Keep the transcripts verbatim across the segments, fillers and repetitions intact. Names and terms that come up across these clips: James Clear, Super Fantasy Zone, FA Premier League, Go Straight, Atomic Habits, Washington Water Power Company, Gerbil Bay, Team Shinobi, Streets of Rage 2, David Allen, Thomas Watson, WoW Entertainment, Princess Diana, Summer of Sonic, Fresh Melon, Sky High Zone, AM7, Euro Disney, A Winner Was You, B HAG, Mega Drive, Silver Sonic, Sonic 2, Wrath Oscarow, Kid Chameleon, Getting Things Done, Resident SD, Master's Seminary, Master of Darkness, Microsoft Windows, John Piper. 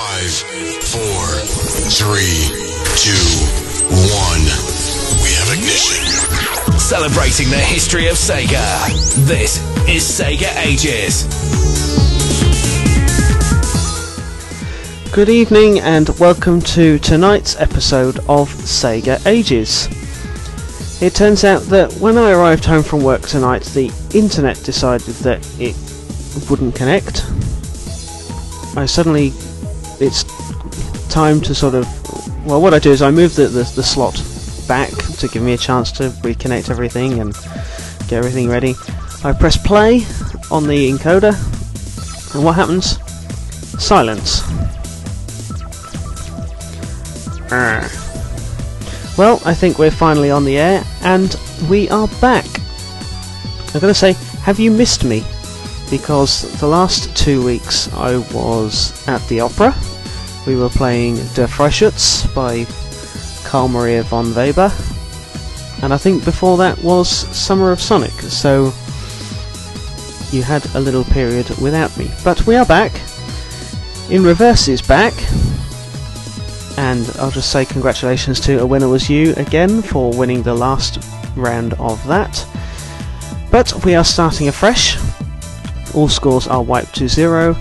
Five, four, three, two, one. We have ignition. Celebrating the history of Sega. This is Sega Ages. Good evening and welcome to tonight's episode of Sega Ages. It turns out that when I arrived home from work tonight, the internet decided that it wouldn't connect. I suddenly, it's time to sort of, well, what I do is I move the, the, the slot back to give me a chance to reconnect everything and get everything ready. I press play on the encoder, and what happens? Silence. Arrgh. Well, I think we're finally on the air, and we are back. I'm going to say, have you missed me? Because the last two weeks I was at the opera. We were playing Der Freischütz by Carl Maria von Weber, and I think before that was Summer of Sonic, so you had a little period without me. But we are back. In Reverse is back. And I'll just say congratulations to A Winner Was You again for winning the last round of that. But we are starting afresh. All scores are wiped to zero.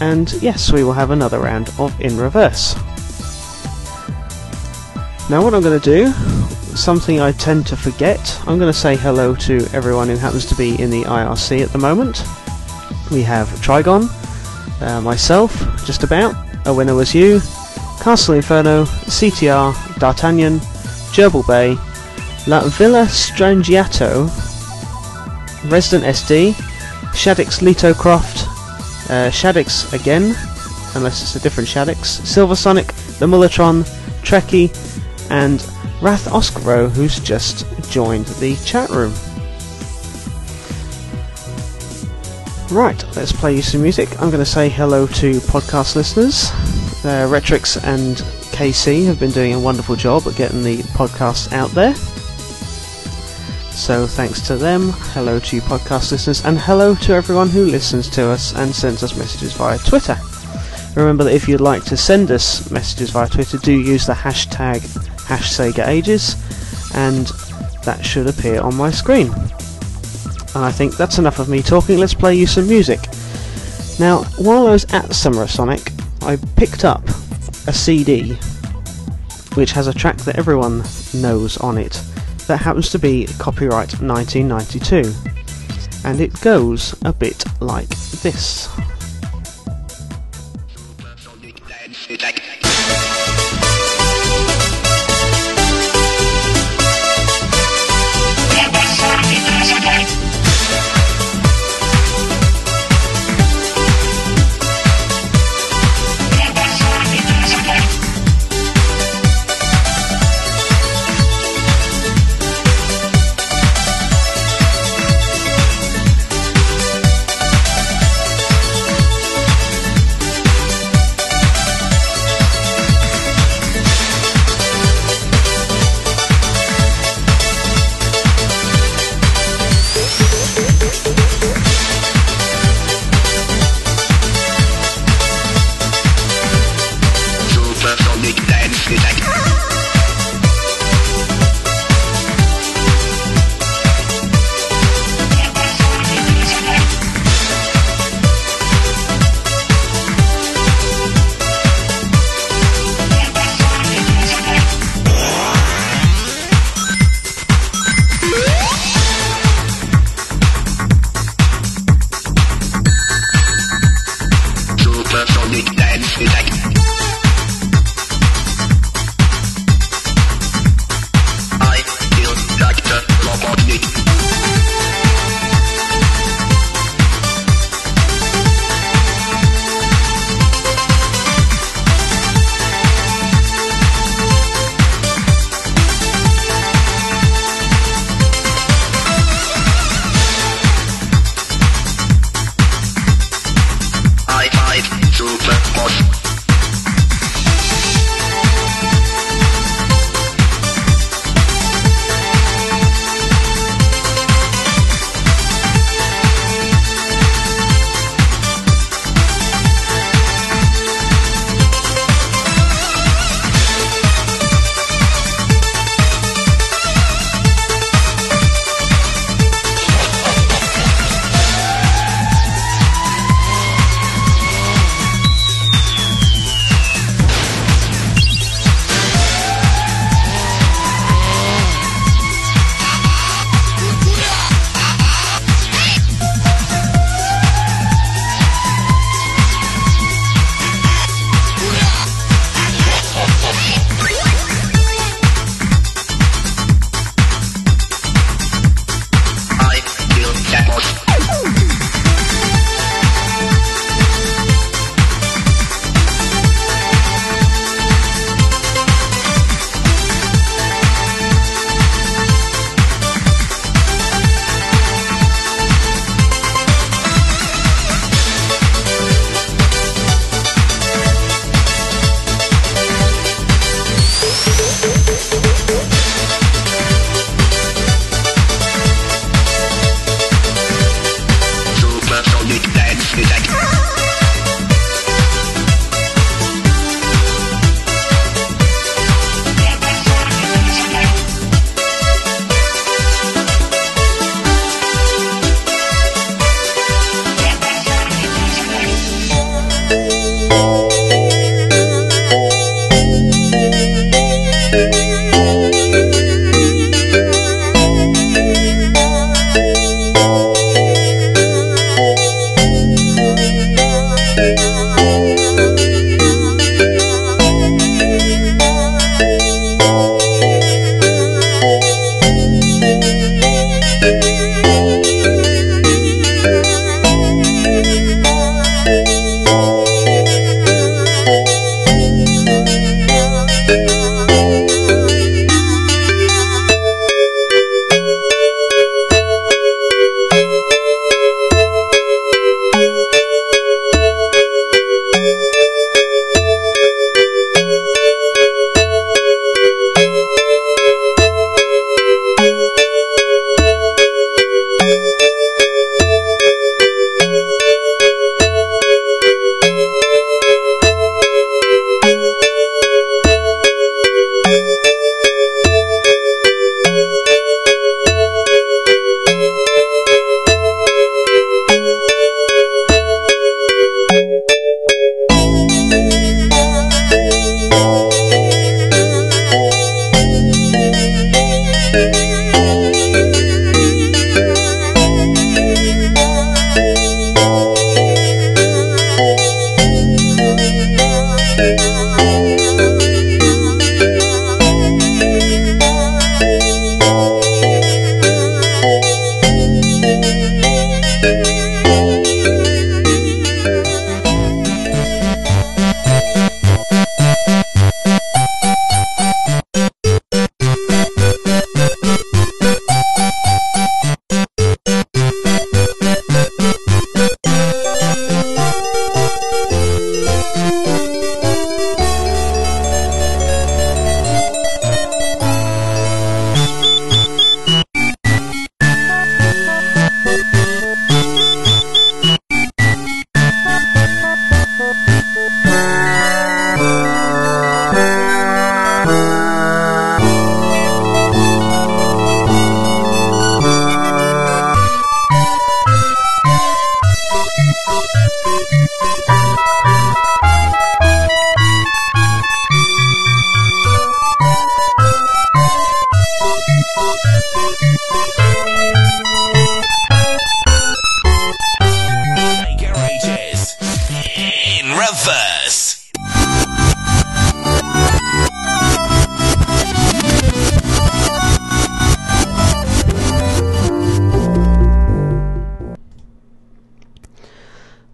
And yes, we will have another round of In Reverse. Now what I'm going to do, something I tend to forget, I'm going to say hello to everyone who happens to be in the I R C at the moment. We have Trigon, uh, myself, just about, A Winner Was You, Castle Inferno, C T R, D'Artagnan, Gerbil Bay, La Villa Strangiato, Resident S D, Shaddix Letocroft, uh, Shaddix again, unless it's a different Shaddix, Silver Sonic, The Mullatron, Trekkie, and Wrath Oscarow, who's just joined the chat room. Right, let's play you some music. I'm going to say hello to podcast listeners. Uh, Retrix and K C have been doing a wonderful job at getting the podcast out there. So thanks to them, hello to you podcast listeners, and hello to everyone who listens to us and sends us messages via Twitter. Remember that if you'd like to send us messages via Twitter, do use the hashtag hashtag Sega Ages, and that should appear on my screen. And I think that's enough of me talking, let's play you some music. Now, while I was at Summer of Sonic, I picked up a C D which has a track that everyone knows on it that happens to be copyright nineteen ninety-two, and it goes a bit like this.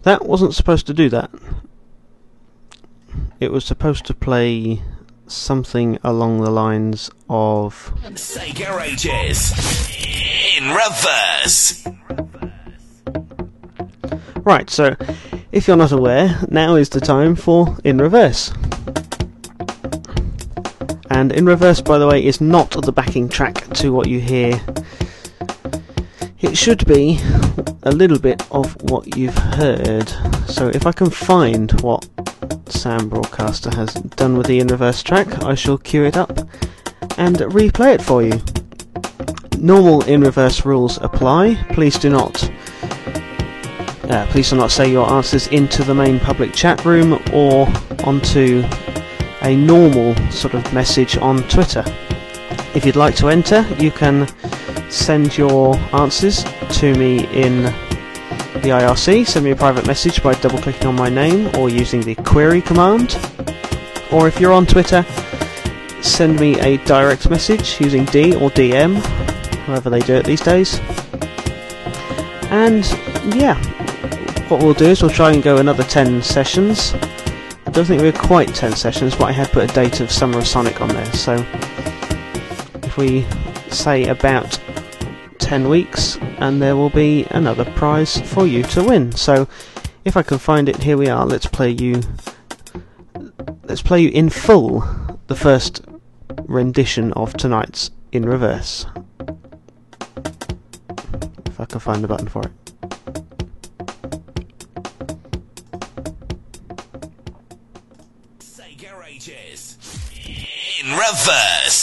That wasn't supposed to do that. It was supposed to play something along the lines of Sega Ages in reverse. Right, so if you're not aware, now is the time for In Reverse. And In Reverse, by the way, is not the backing track to what you hear. It should be a little bit of what you've heard. So if I can find what Sam Broadcaster has done with the In Reverse track, I shall cue it up and replay it for you. Normal In Reverse rules apply. Please do not uh, please do not say your answers into the main public chat room or onto a normal sort of message on Twitter. If you'd like to enter, you can send your answers to me in the I R C, send me a private message by double clicking on my name or using the query command, or if you're on Twitter, send me a direct message using D or D M, however they do it these days. And yeah, what we'll do is we'll try and go another ten sessions. I don't think we're quite ten sessions, but I had put a date of Summer of Sonic on there, so if we say about ten weeks, and there will be another prize for you to win. So if I can find it, here we are. Let's play you let's play you in full the first rendition of tonight's In Reverse, if I can find the button for it. Sega Ages in Reverse.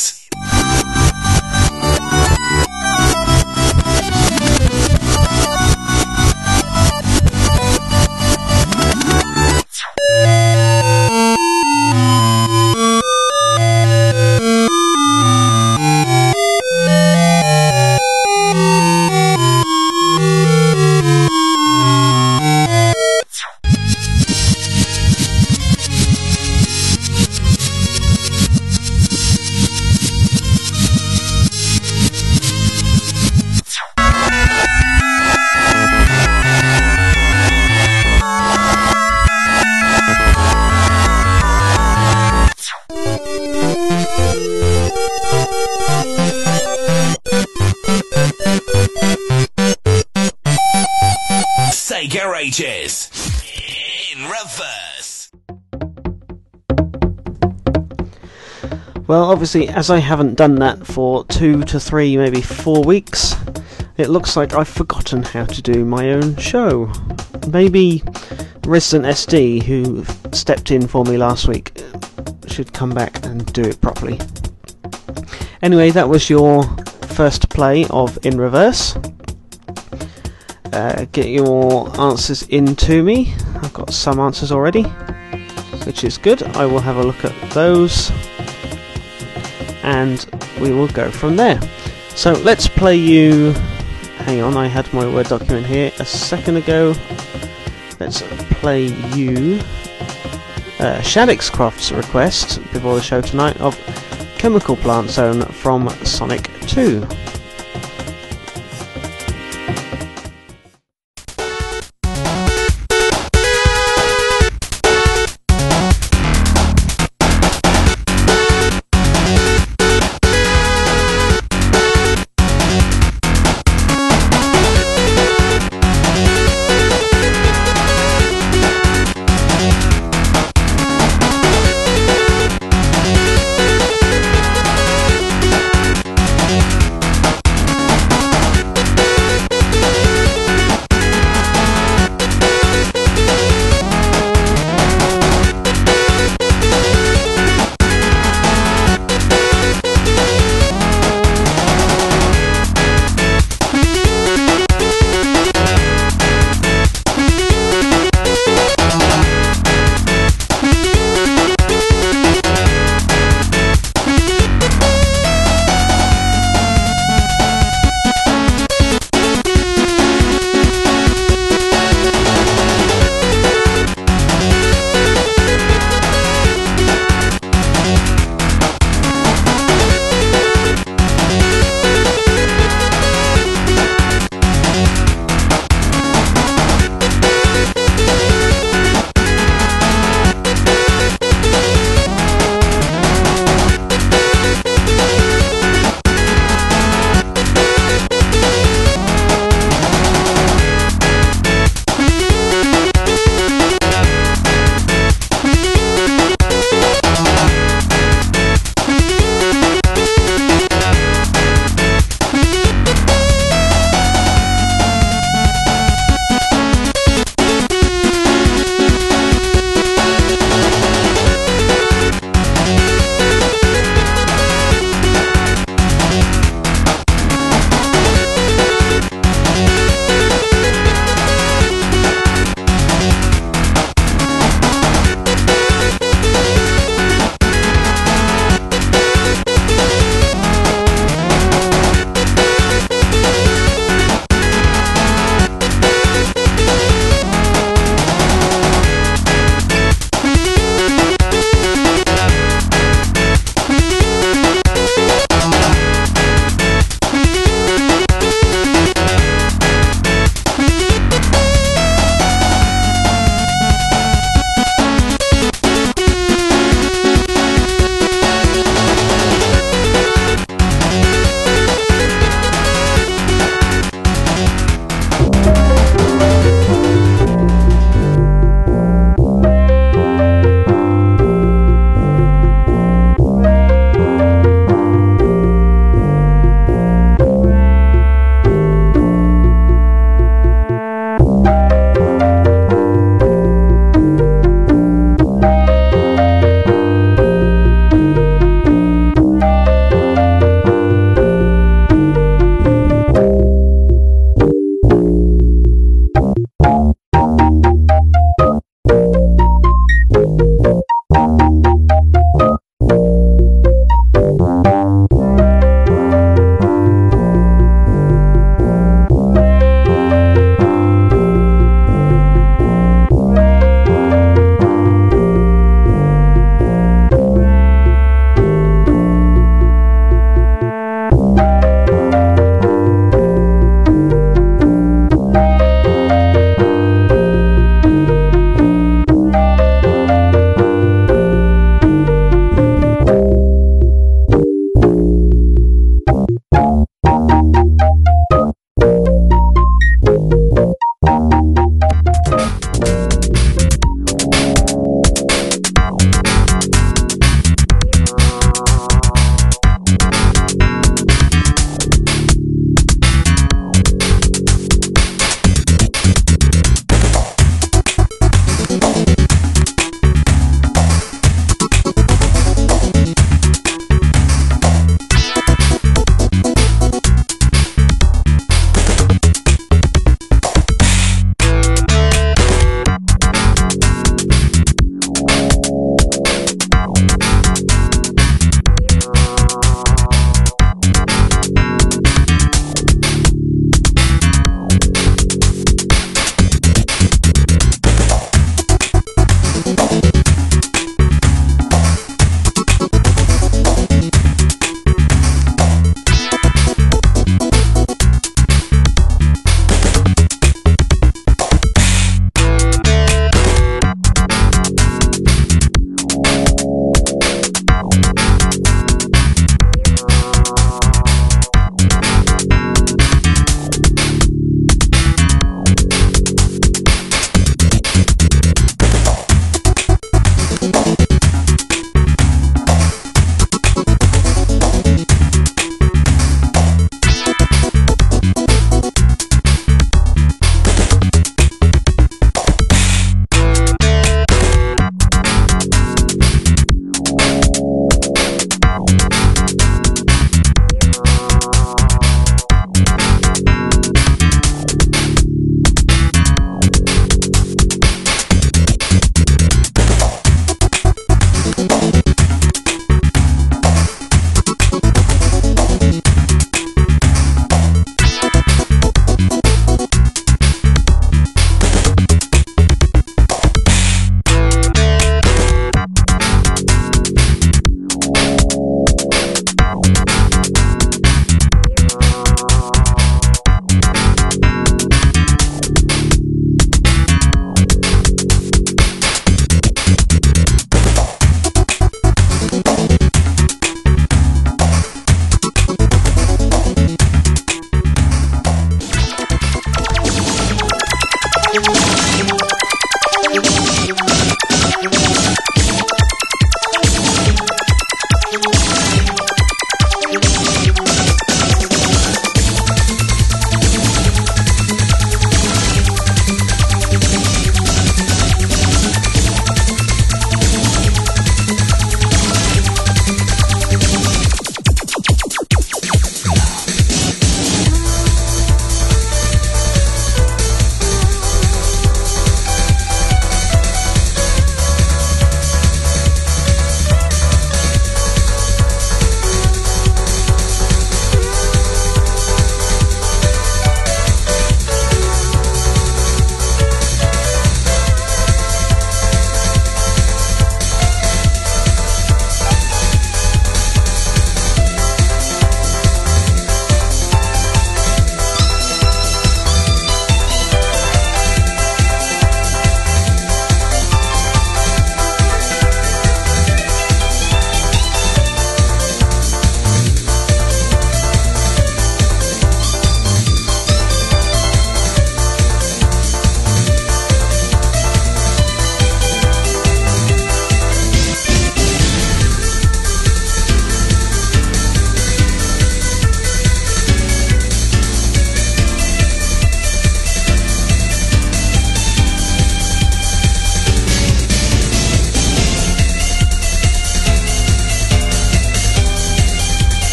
In Reverse. Well, obviously, as I haven't done that for two to three, maybe four weeks, it looks like I've forgotten how to do my own show. Maybe Resident S D, who stepped in for me last week, should come back and do it properly. Anyway, that was your first play of In Reverse. Uh, get your answers in to me. I've got some answers already, which is good. I will have a look at those and we will go from there. So let's play you... hang on, I had my Word document here a second ago. Let's play you uh, Shaddix Croft's request before the show tonight of Chemical Plant Zone from Sonic two.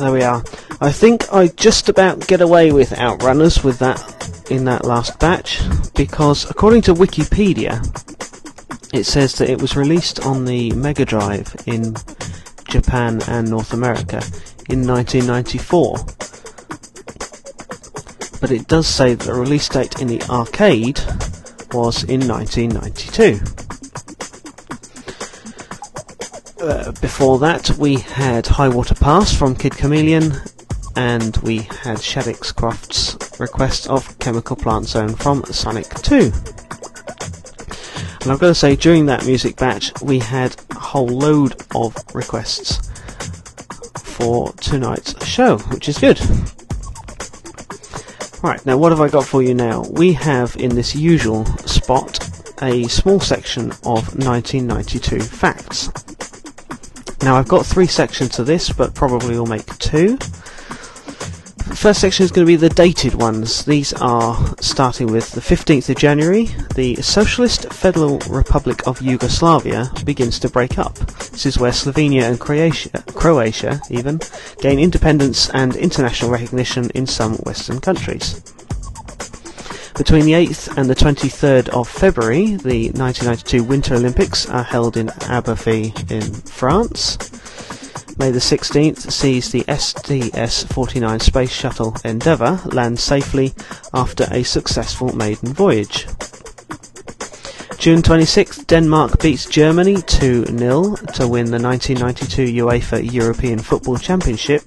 There we are. I think I just about get away with Outrunners with that in that last batch, because according to Wikipedia, it says that it was released on the Mega Drive in Japan and North America in nineteen ninety-four. But it does say that the release date in the arcade was in nineteen ninety-two. Uh, before that, we had High Water Pass from Kid Chameleon, and we had Shaddix Croft's request of Chemical Plant Zone from Sonic two. And I've got to say, during that music batch, we had a whole load of requests for tonight's show, which is good. Right, now what have I got for you now? We have, in this usual spot, a small section of nineteen ninety-two facts. Now I've got three sections to this, but probably we'll make two. The first section is going to be the dated ones. These are starting with the fifteenth of January. The Socialist Federal Republic of Yugoslavia begins to break up. This is where Slovenia and Croatia, Croatia even, gain independence and international recognition in some Western countries. Between the eighth and the twenty-third of February, the nineteen ninety-two Winter Olympics are held in Abbeville in France. May the sixteenth sees the S T S forty-nine Space Shuttle Endeavour land safely after a successful maiden voyage. June twenty-sixth, Denmark beats Germany two nil to win the nineteen ninety-two UEFA European Football Championship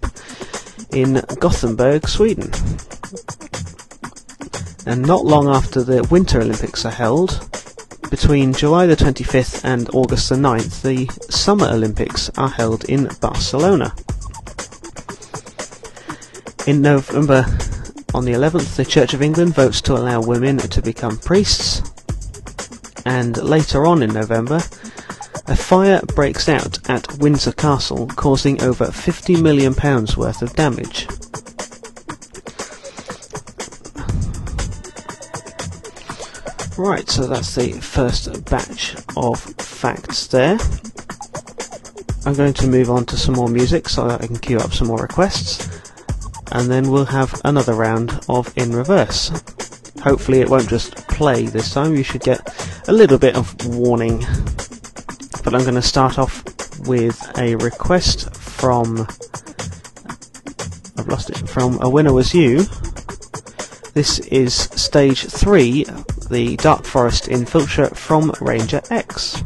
in Gothenburg, Sweden. And not long after the Winter Olympics are held, between July the twenty-fifth and August the ninth, the Summer Olympics are held in Barcelona. In November, on the eleventh, the Church of England votes to allow women to become priests. And later on in November, a fire breaks out at Windsor Castle, causing over fifty million pounds worth of damage. Right, so that's the first batch of facts there. I'm going to move on to some more music so that I can queue up some more requests, and then we'll have another round of In Reverse. Hopefully it won't just play this time, you should get a little bit of warning. But I'm going to start off with a request from... I've lost it, from A Winner Was You. This is Stage three, the Dark Forest in Filtra from Ranger X.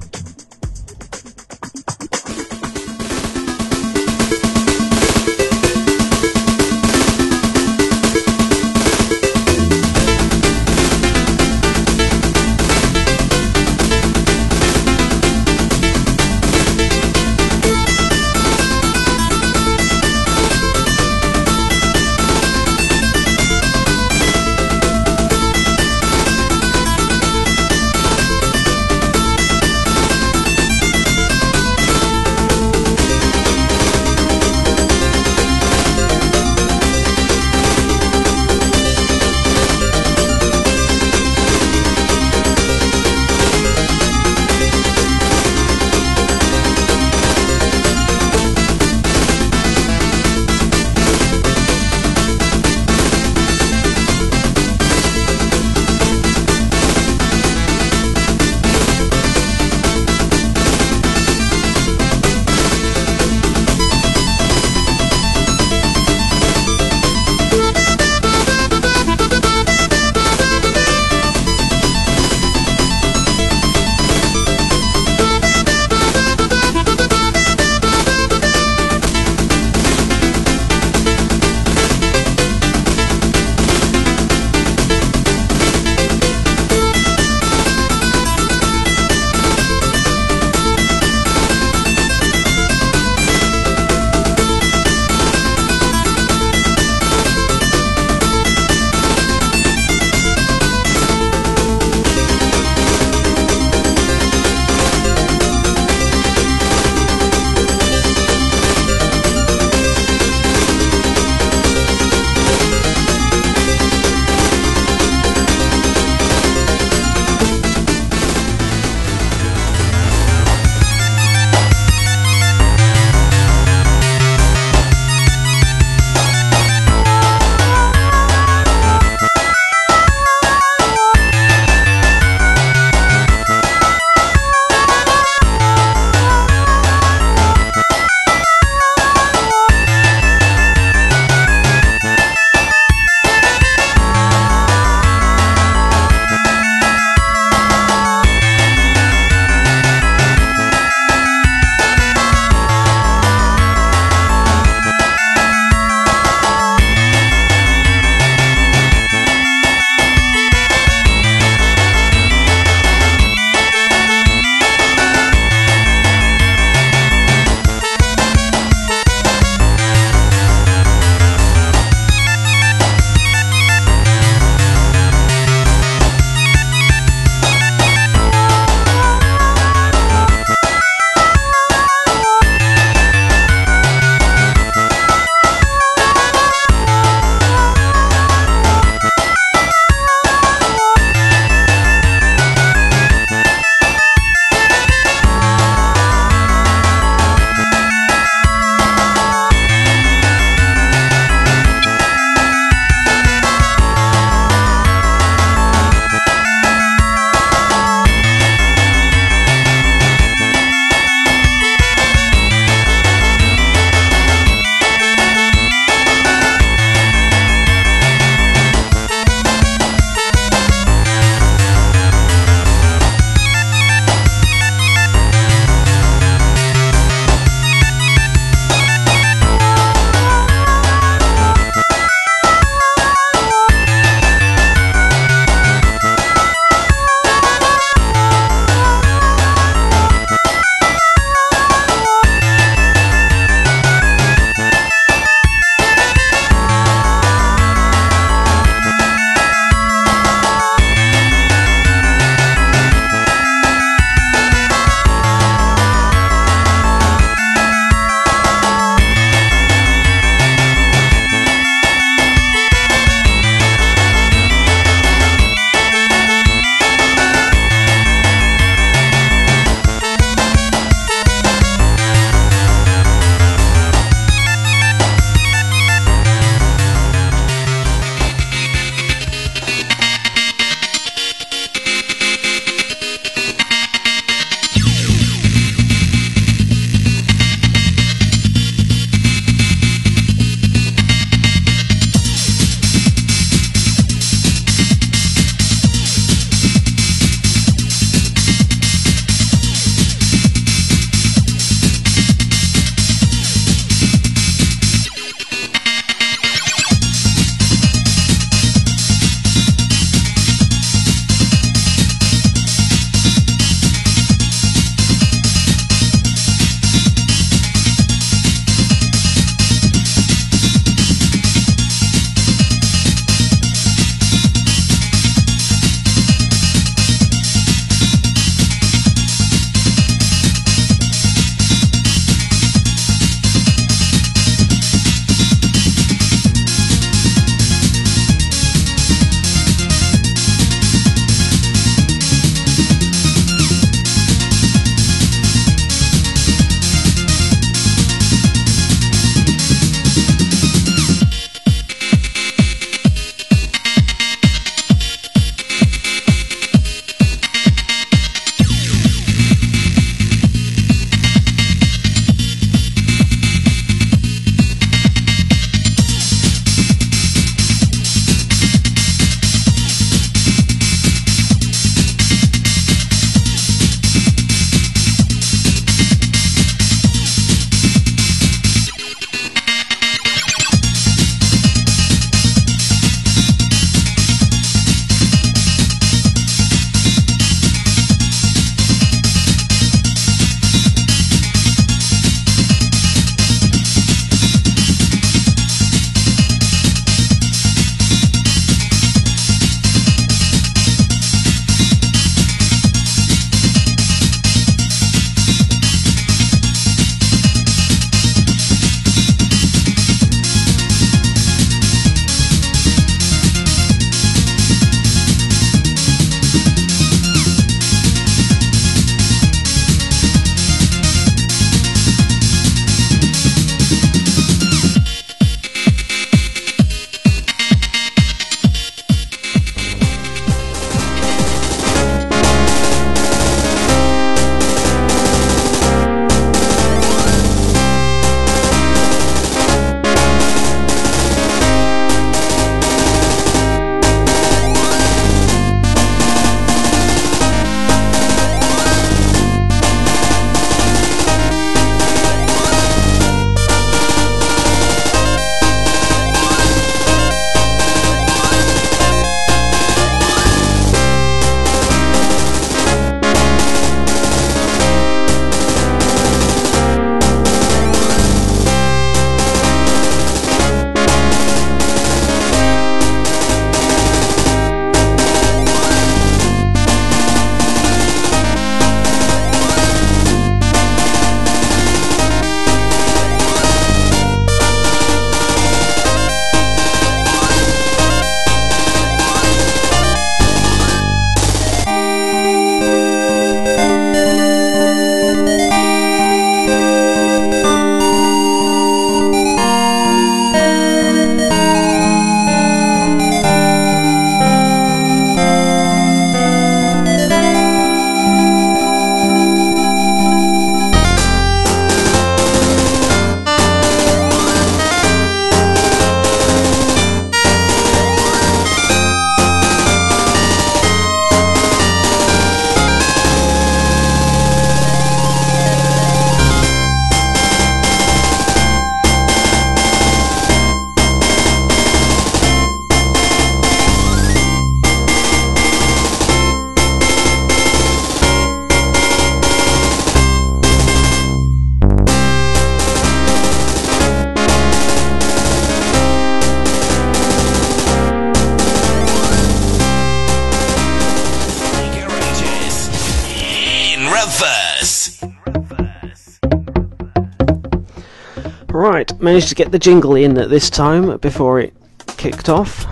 Right, managed to get the jingle in at this time before it kicked off.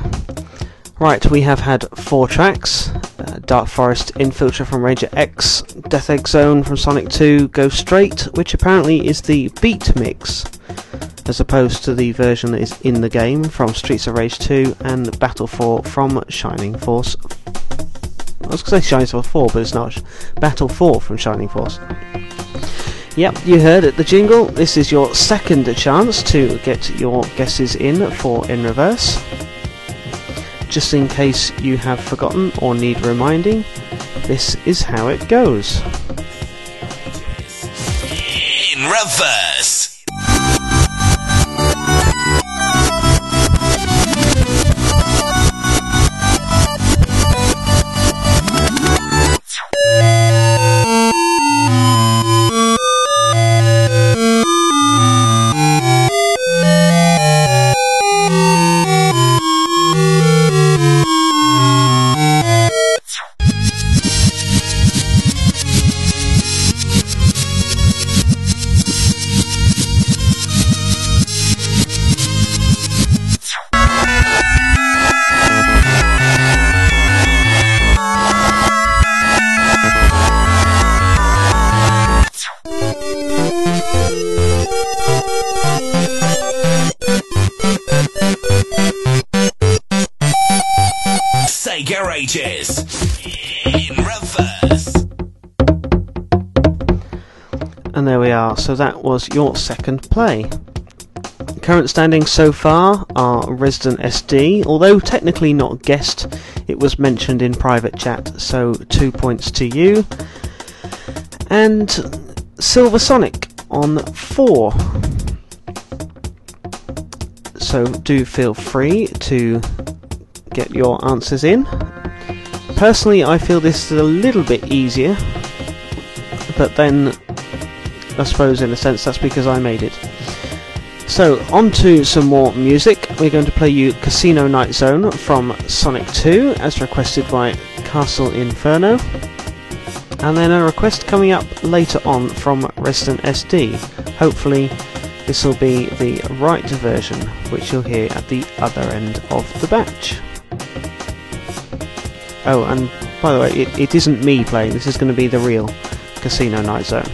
Right, we have had four tracks, uh, Dark Forest Infiltrator from Ranger X, Death Egg Zone from Sonic two, Go Straight, which apparently is the beat mix, as opposed to the version that is in the game, from Streets of Rage two, and Battle four from Shining Force. I was going to say Shining Force four, but it's not. Battle four from Shining Force. Yep, you heard it, the jingle. This is your second chance to get your guesses in for In Reverse. Just in case you have forgotten or need reminding, this is how it goes. In Reverse! And there we are, so that was your second play. Current standings so far are Resident S D, although technically not guessed, it was mentioned in private chat, so two points to you. And Silver Sonic on four. So do feel free to get your answers in. Personally, I feel this is a little bit easier, but then I suppose in a sense that's because I made it. So on to some more music. We're going to play you Casino Night Zone from Sonic two as requested by Castle Inferno, and then a request coming up later on from Resident S D. Hopefully this will be the right version, which you'll hear at the other end of the batch. Oh, and by the way, it, it isn't me playing, this is going to be the real Casino Night Zone.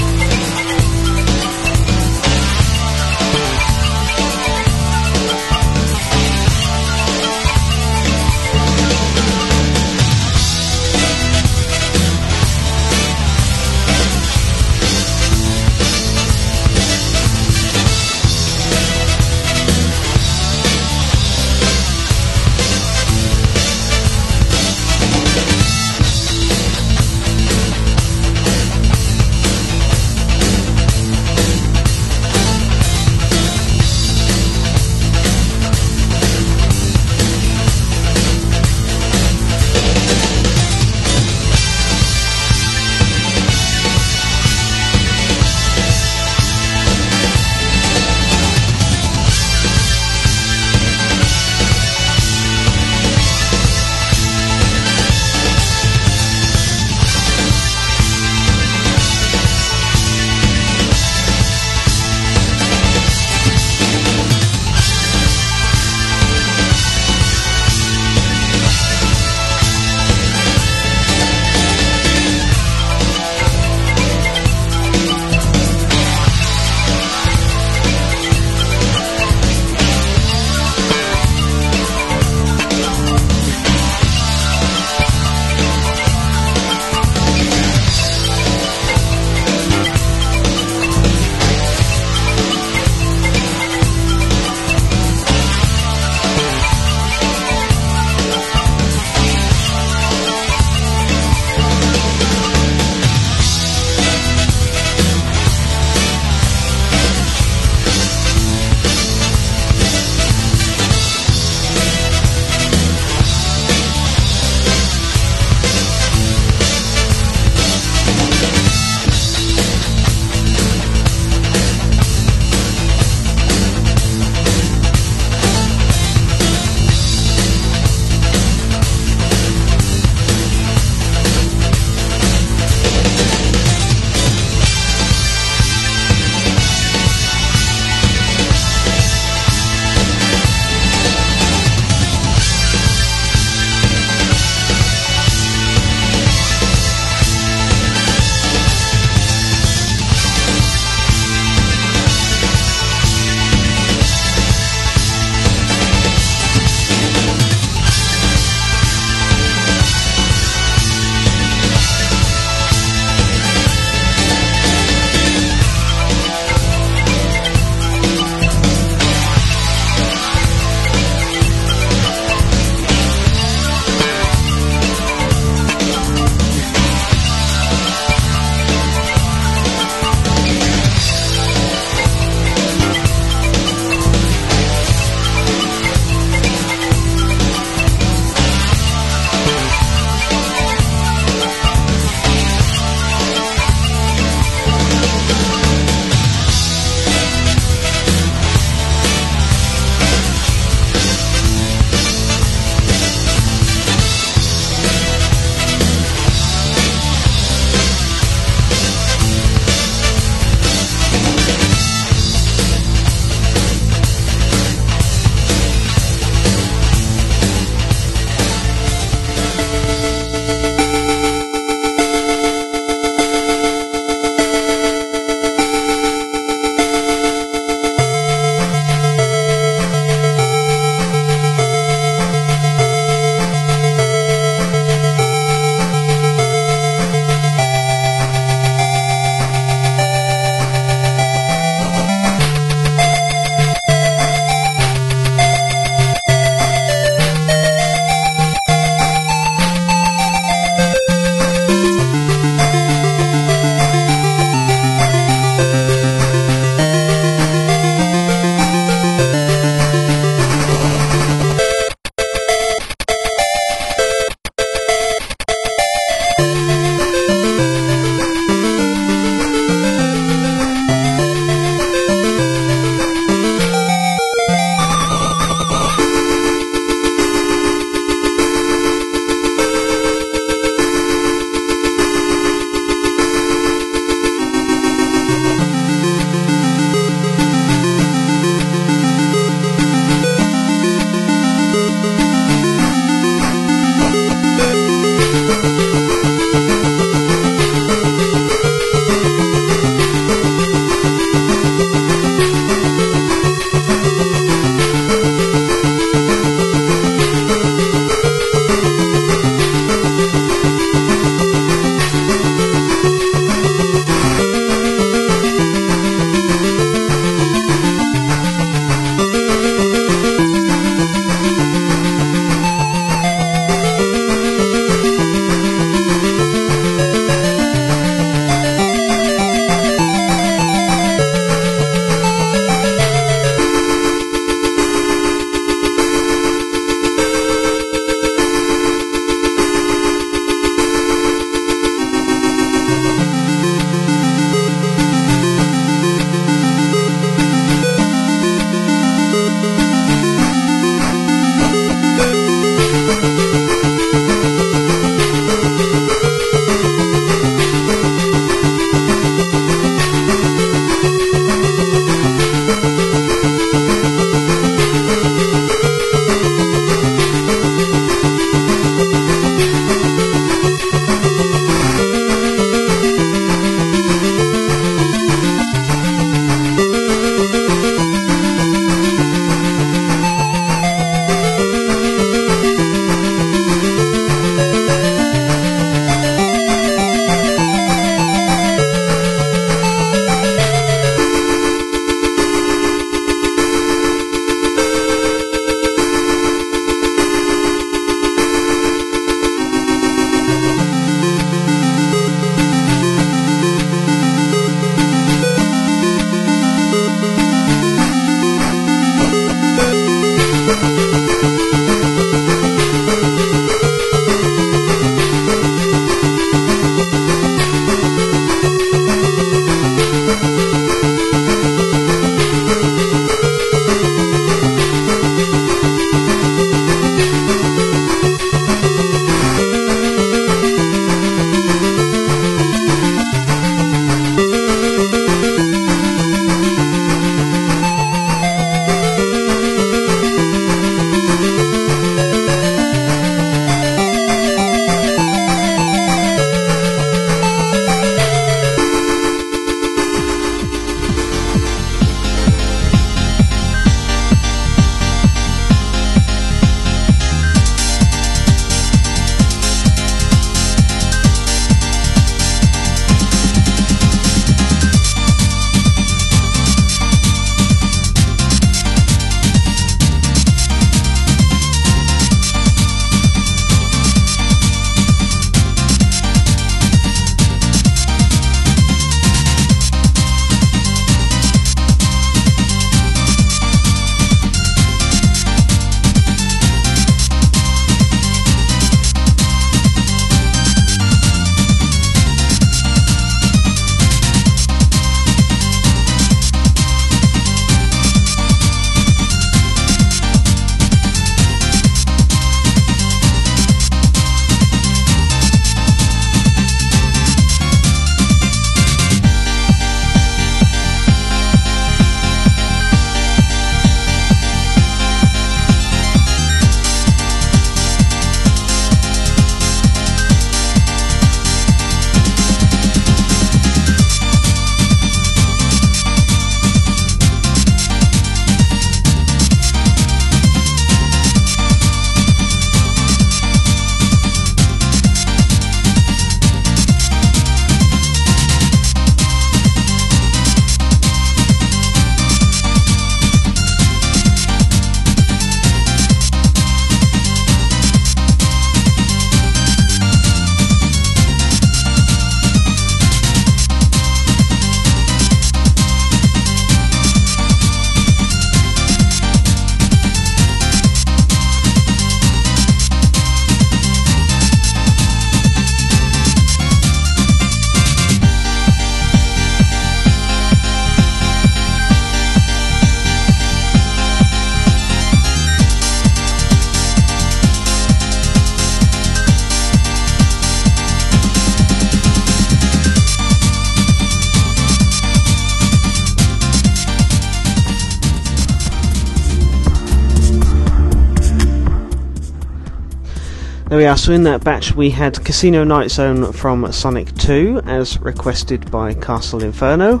There we are, so in that batch we had Casino Night Zone from Sonic two, as requested by Castle Inferno.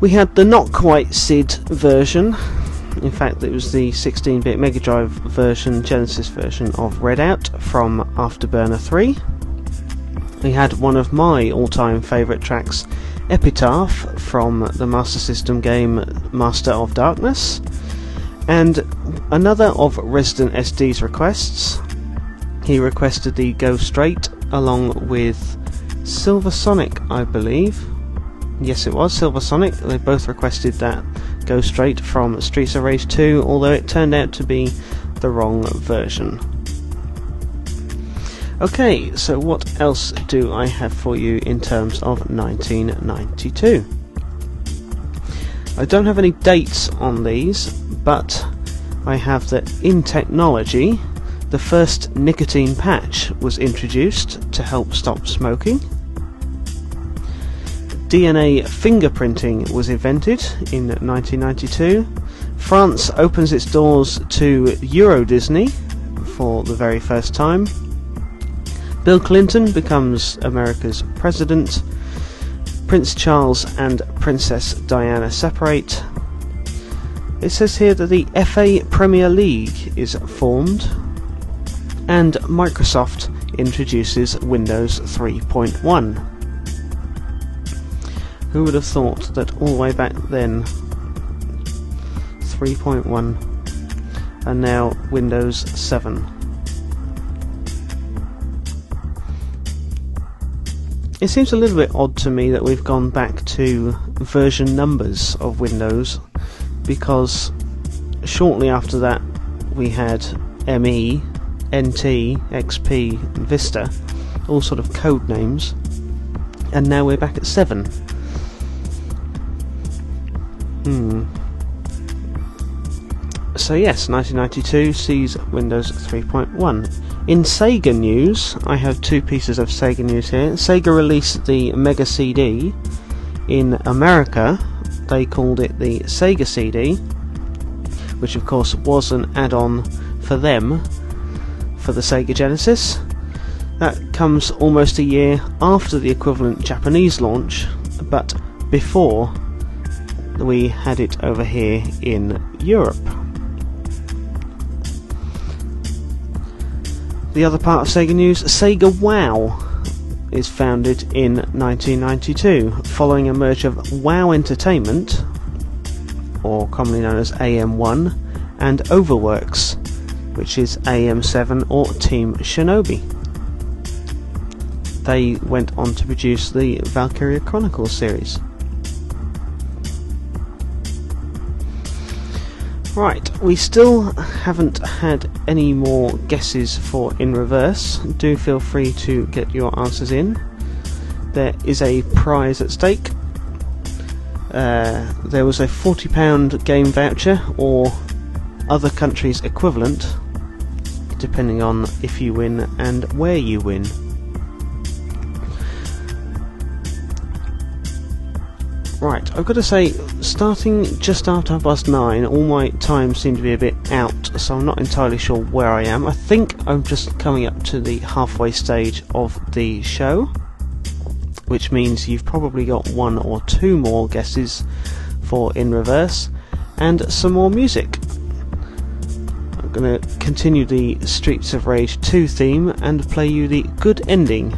We had the not quite S I D version, in fact it was the sixteen bit Mega Drive version, Genesis version of Redout from Afterburner three. We had one of my all-time favourite tracks, Epitaph, from the Master System game Master of Darkness, and another of Resident S D's requests. He requested the Go Straight along with Silver Sonic, I believe. Yes, it was Silver Sonic. They both requested that Go Straight from Streets of Rage two, although it turned out to be the wrong version. Okay, so what else do I have for you in terms of nineteen ninety-two? I don't have any dates on these, but I have that in technology, the first nicotine patch was introduced to help stop smoking. D N A fingerprinting was invented in nineteen ninety-two. France opens its doors to Euro Disney for the very first time. Bill Clinton becomes America's president. Prince Charles and Princess Diana separate. It says here that the F A Premier League is formed. And Microsoft introduces Windows three point one. Who would have thought that all the way back then, three point one, and now Windows seven. It seems a little bit odd to me that we've gone back to version numbers of Windows, because shortly after that we had M E, N T, X P, Vista, all sort of code names, and now we're back at seven. Hmm. So yes, nineteen ninety-two sees Windows three point one. In Sega news, I have two pieces of Sega news here. Sega released the Mega C D. In America, they called it the Sega C D, which of course was an add-on for them, for the Sega Genesis. That comes almost a year after the equivalent Japanese launch, but before we had it over here in Europe. The other part of Sega news, Sega WoW is founded in nineteen ninety-two, following a merge of WoW Entertainment, or commonly known as A M one, and Overworks, which is A M seven or Team Shinobi. They went on to produce the Valkyria Chronicles series. Right, we still haven't had any more guesses for In Reverse. Do feel free to get your answers in. There is a prize at stake. Uh, there was a forty pound game voucher or other country's equivalent, depending on if you win and where you win. Right, I've got to say, starting just after half past nine, all my time seemed to be a bit out, so I'm not entirely sure where I am. I think I'm just coming up to the halfway stage of the show, which means you've probably got one or two more guesses for In Reverse, and some more music. I'm going to continue the Streets of Rage two theme and play you the good ending.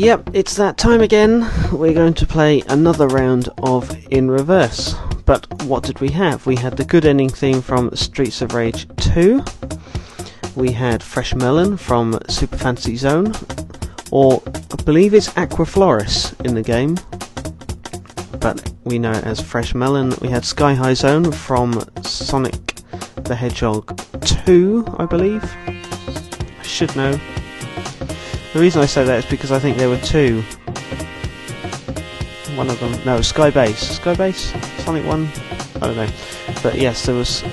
Yep, it's that time again. We're going to play another round of In Reverse. But what did we have? We had the good ending theme from Streets of Rage two. We had Fresh Melon from Super Fantasy Zone. Or, I believe it's Aquafloris in the game, but we know it as Fresh Melon. We had Sky High Zone from Sonic the Hedgehog two, I believe. I should know. The reason I say that is because I think there were two. One of them, no, Sky Base. Sky Base? Sonic one? I don't know. But yes, there was.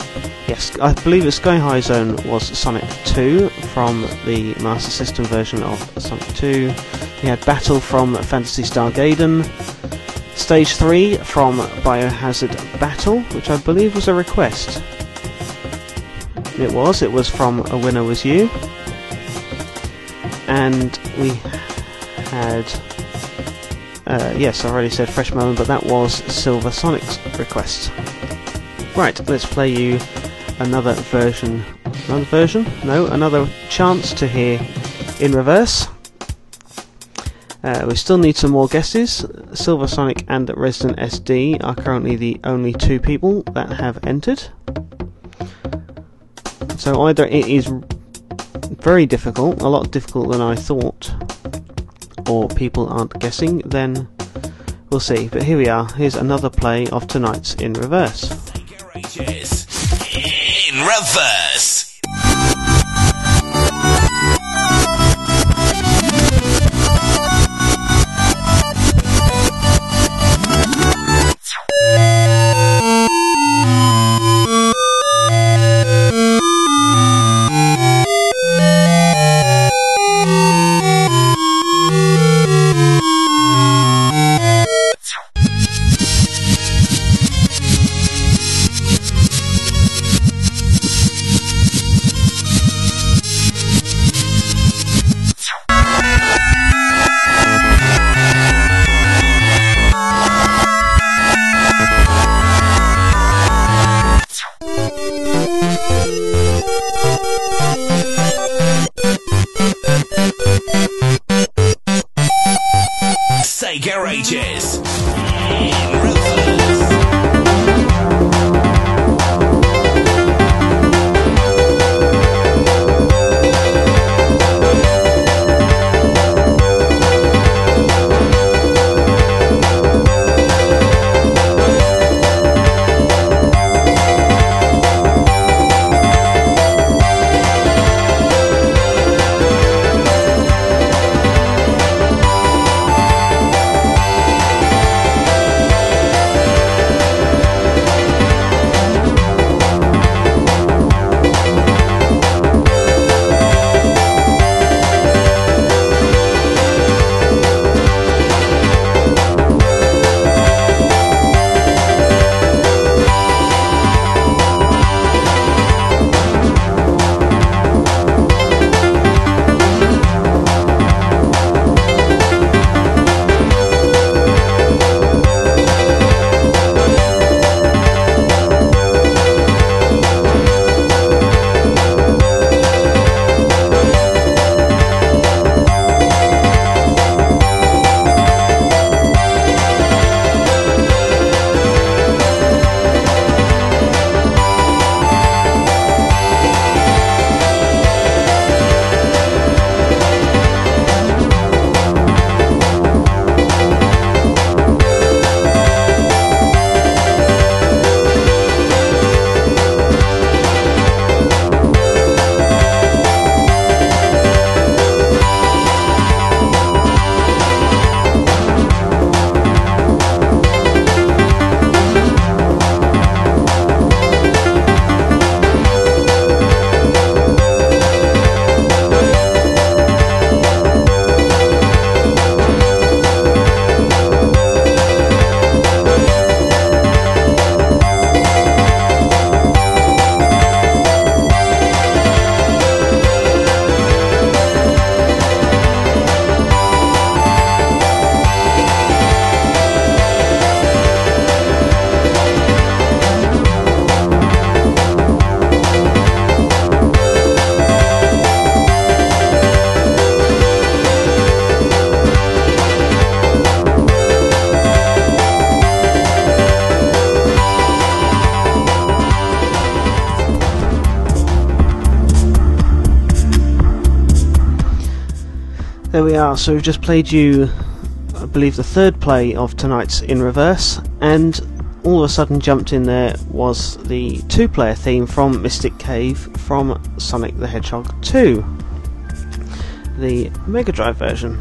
Yes, I believe the Sky High Zone was Sonic two from the Master System version of Sonic two. We had Battle from Phantasy Stargaden. Stage three from Biohazard Battle, which I believe was a request. It was. It was from A Winner Was You. And we had, uh, yes, I already said Fresh Melon, but that was Silver Sonic's request. Right, let's play you another version, another version? No, another chance to hear In Reverse. Uh, we still need some more guesses. Silver Sonic and Resident S D are currently the only two people that have entered. So either it is very difficult, a lot difficult than I thought, or people aren't guessing, then we'll see. But here we are, here's another play of tonight's In Reverse. Sega Ages. In Reverse! There we are, so we've just played you, I believe, the third play of tonight's In Reverse, and all of a sudden jumped in there was the two-player theme from Mystic Cave from Sonic the Hedgehog two, the Mega Drive version.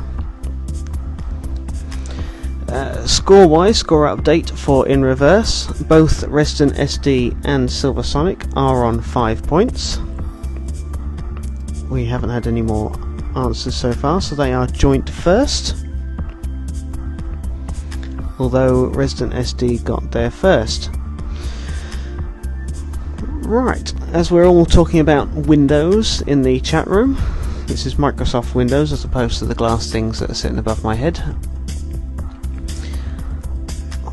Uh, Score-wise, score update for In Reverse, both Resident S D and Silver Sonic are on five points. We haven't had any more answers so far, so they are joint first, although Resident S D got there first. Right, as we're all talking about Windows in the chat room, this is Microsoft Windows as opposed to the glass things that are sitting above my head.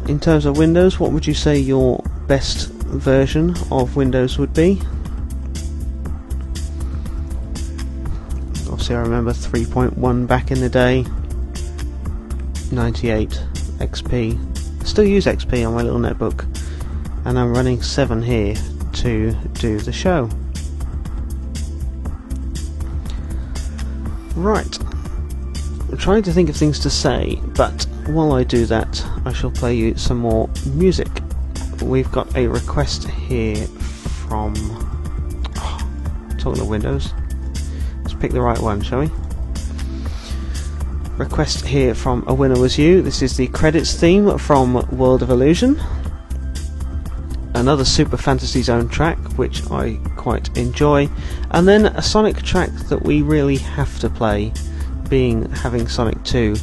In terms of Windows, what would you say your best version of Windows would be? Obviously I remember three point one back in the day, ninety-eight, X P. I still use X P on my little netbook, and I'm running seven here to do the show. Right, I'm trying to think of things to say, but while I do that I shall play you some more music. We've got a request here from... Oh, talking of Windows, let's pick the right one, shall we? Request here from A Winner Was You. This is the credits theme from World of Illusion. Another Super Fantasy Zone track which I quite enjoy, and then a Sonic track that we really have to play, being having Sonic two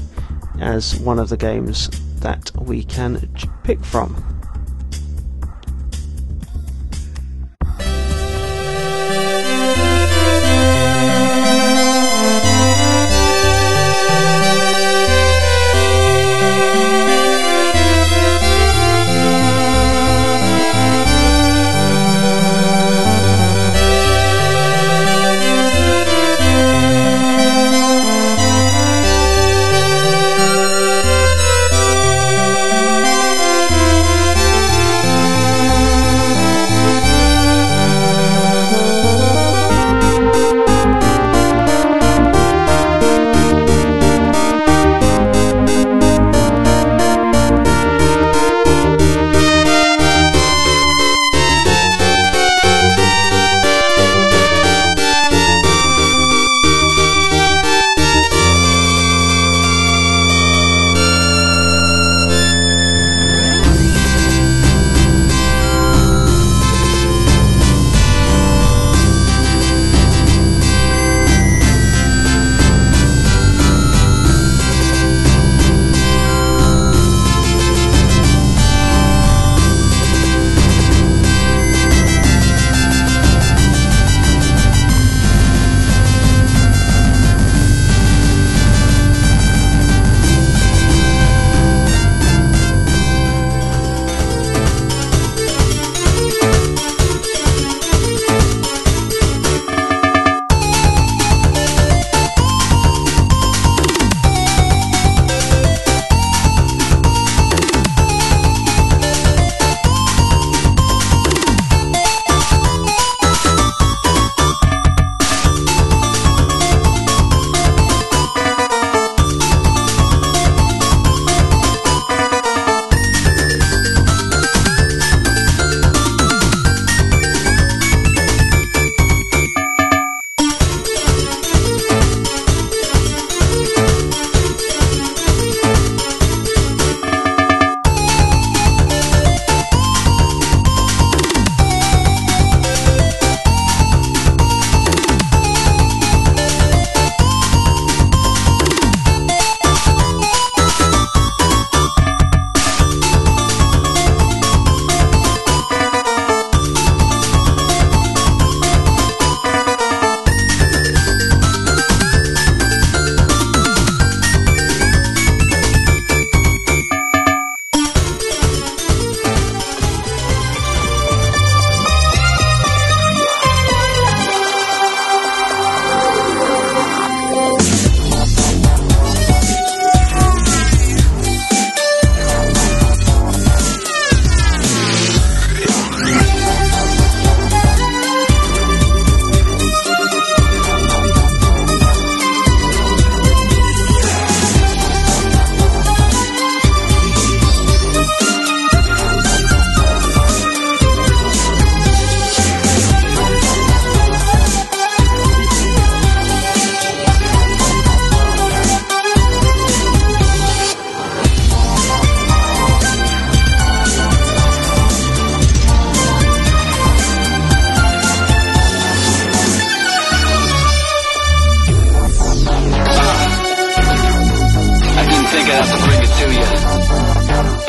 as one of the games that we can pick from.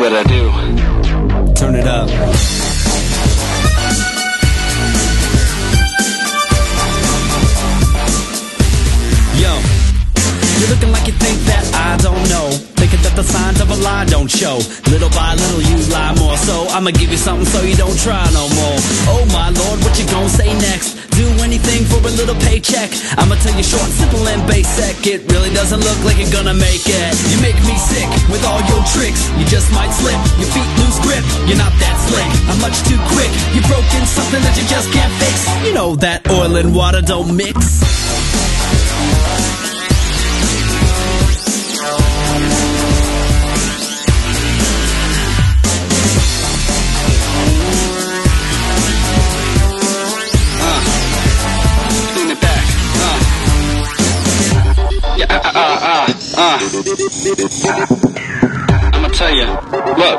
what I do. Turn it up. Yo, you're looking like you think that I don't know. Thinking that the signs of a lie don't show. Little by little you lie more. So I'ma give you something so you don't try no more. Oh my lord, what you gon' say next? Do anything for a little paycheck. I'ma tell you short, simple and basic. It really doesn't look like you're gonna make it. You make me sick with all your tricks. You just might slip, your feet lose grip. You're not that slick, I'm much too quick. You've broken something that you just can't fix. You know that oil and water don't mix. Uh, I'ma tell you, look,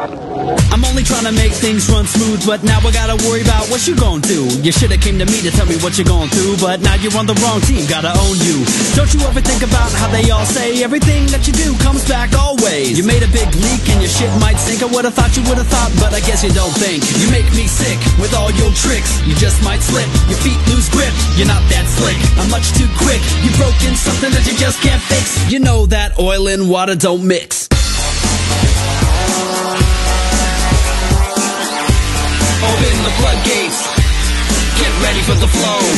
I'm only trying to make things run smooth, but now I gotta worry about what you gon' do. You should've came to me to tell me what you gon' do, but now you're on the wrong team, gotta own you. Don't you ever think about how they all say everything that you do comes back always. You made a big leak and your shit might sink. I would've thought you would've thought, but I guess you don't think. You make me sick with all your tricks. You just might slip, your feet lose grip. You're not that slick, I'm much too quick. You've broken something that you just can't fix. You know that oil and water don't mix. Open the floodgates, get ready for the flow.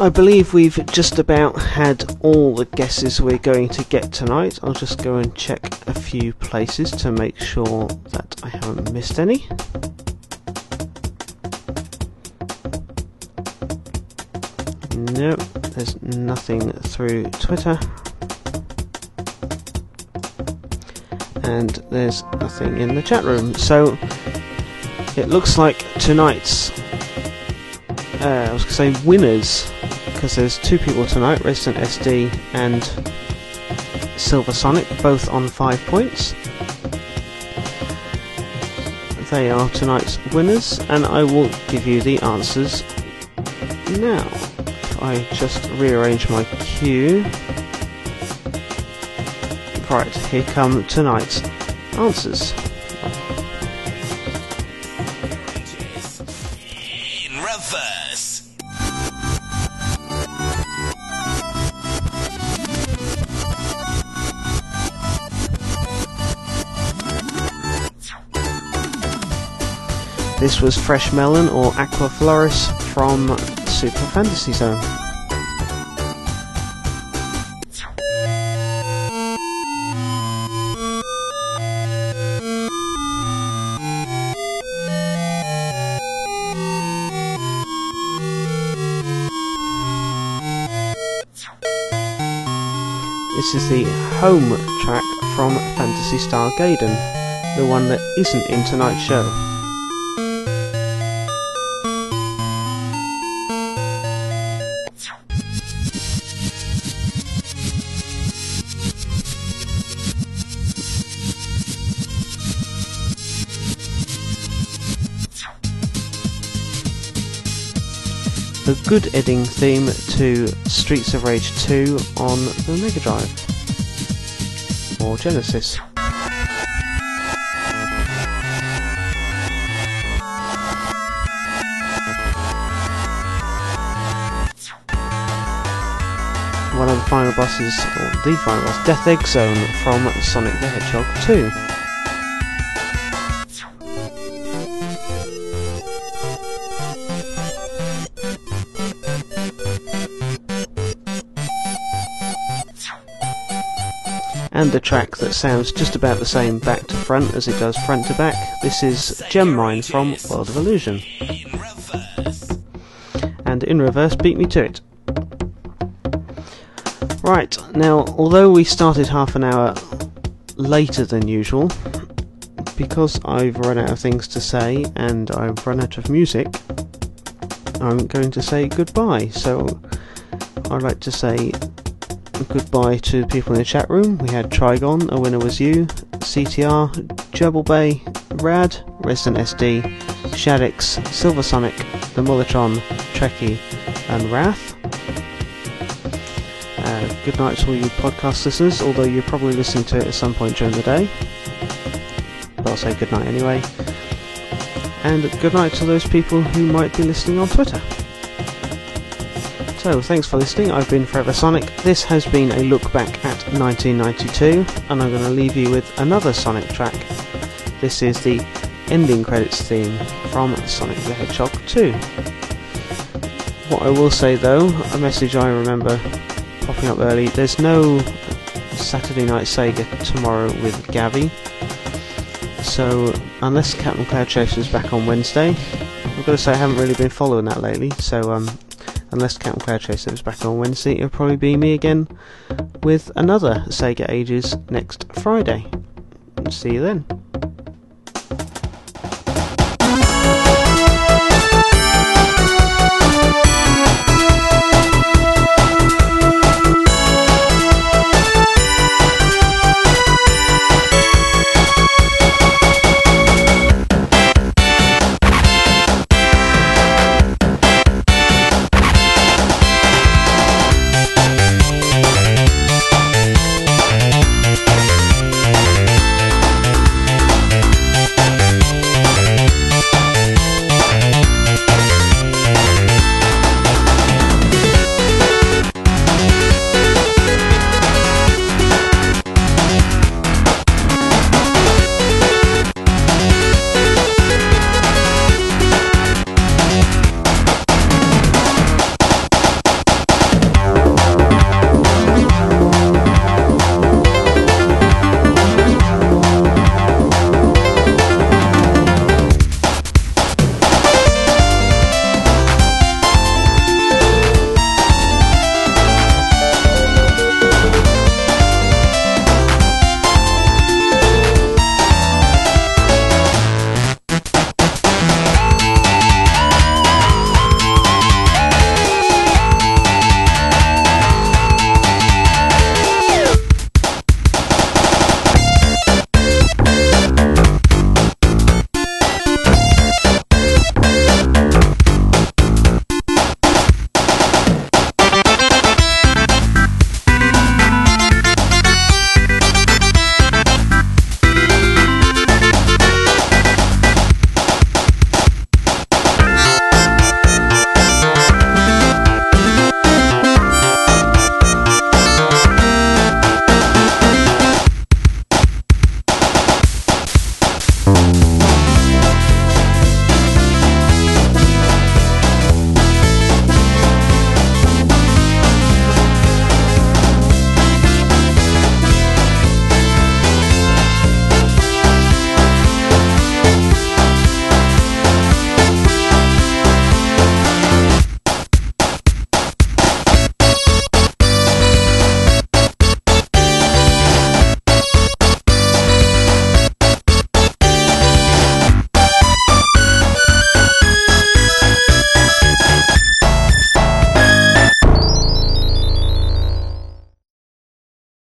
I believe we've just about had all the guesses we're going to get tonight. I'll just go and check a few places to make sure that I haven't missed any. No, there's nothing through Twitter. And there's nothing in the chat room. So it looks like tonight's uh, I was going to say winners, because there's two people tonight, Resident S D and Silver Sonic, both on five points. They are tonight's winners, and I will give you the answers now. If I just rearrange my queue. Right, here come tonight's answers. In Reverse. This was Fresh Melon or Aqua Floris from Super Fantasy Zone. This is the home track from Phantasy Star Gaiden, the one that isn't in tonight's show. The good ending theme to Streets of Rage two on the Mega Drive or Genesis. One of the final bosses, or the final boss, Death Egg Zone from Sonic the Hedgehog two. And the track that sounds just about the same back to front as it does front to back. This is Gem Mine from World of Illusion. And In Reverse beat me to it. Right, now although we started half an hour later than usual, because I've run out of things to say and I've run out of music, I'm going to say goodbye. So I'd like to say goodbye to the people in the chat room. We had Trigon, A Winner Was You, C T R, Gerbil Bay, Rad, Resident S D, Shaddix, Silver Sonic, The Mullatron, Trekkie, and Wrath. Uh, good night to all you podcast listeners, although you're probably listening to it at some point during the day. But I'll say good night anyway. And good night to those people who might be listening on Twitter. So, thanks for listening. I've been Forever Sonic. This has been a look back at nineteen ninety-two, and I'm going to leave you with another Sonic track. This is the ending credits theme from Sonic the Hedgehog two. What I will say though, a message I remember popping up early, there's no Saturday Night Sega tomorrow with Gavi, so unless Captain Cloud Chaser is back on Wednesday, I've got to say I haven't really been following that lately, so um... unless Captain Cloud Chaser is back on Wednesday, it'll probably be me again with another Sega Ages next Friday. See you then.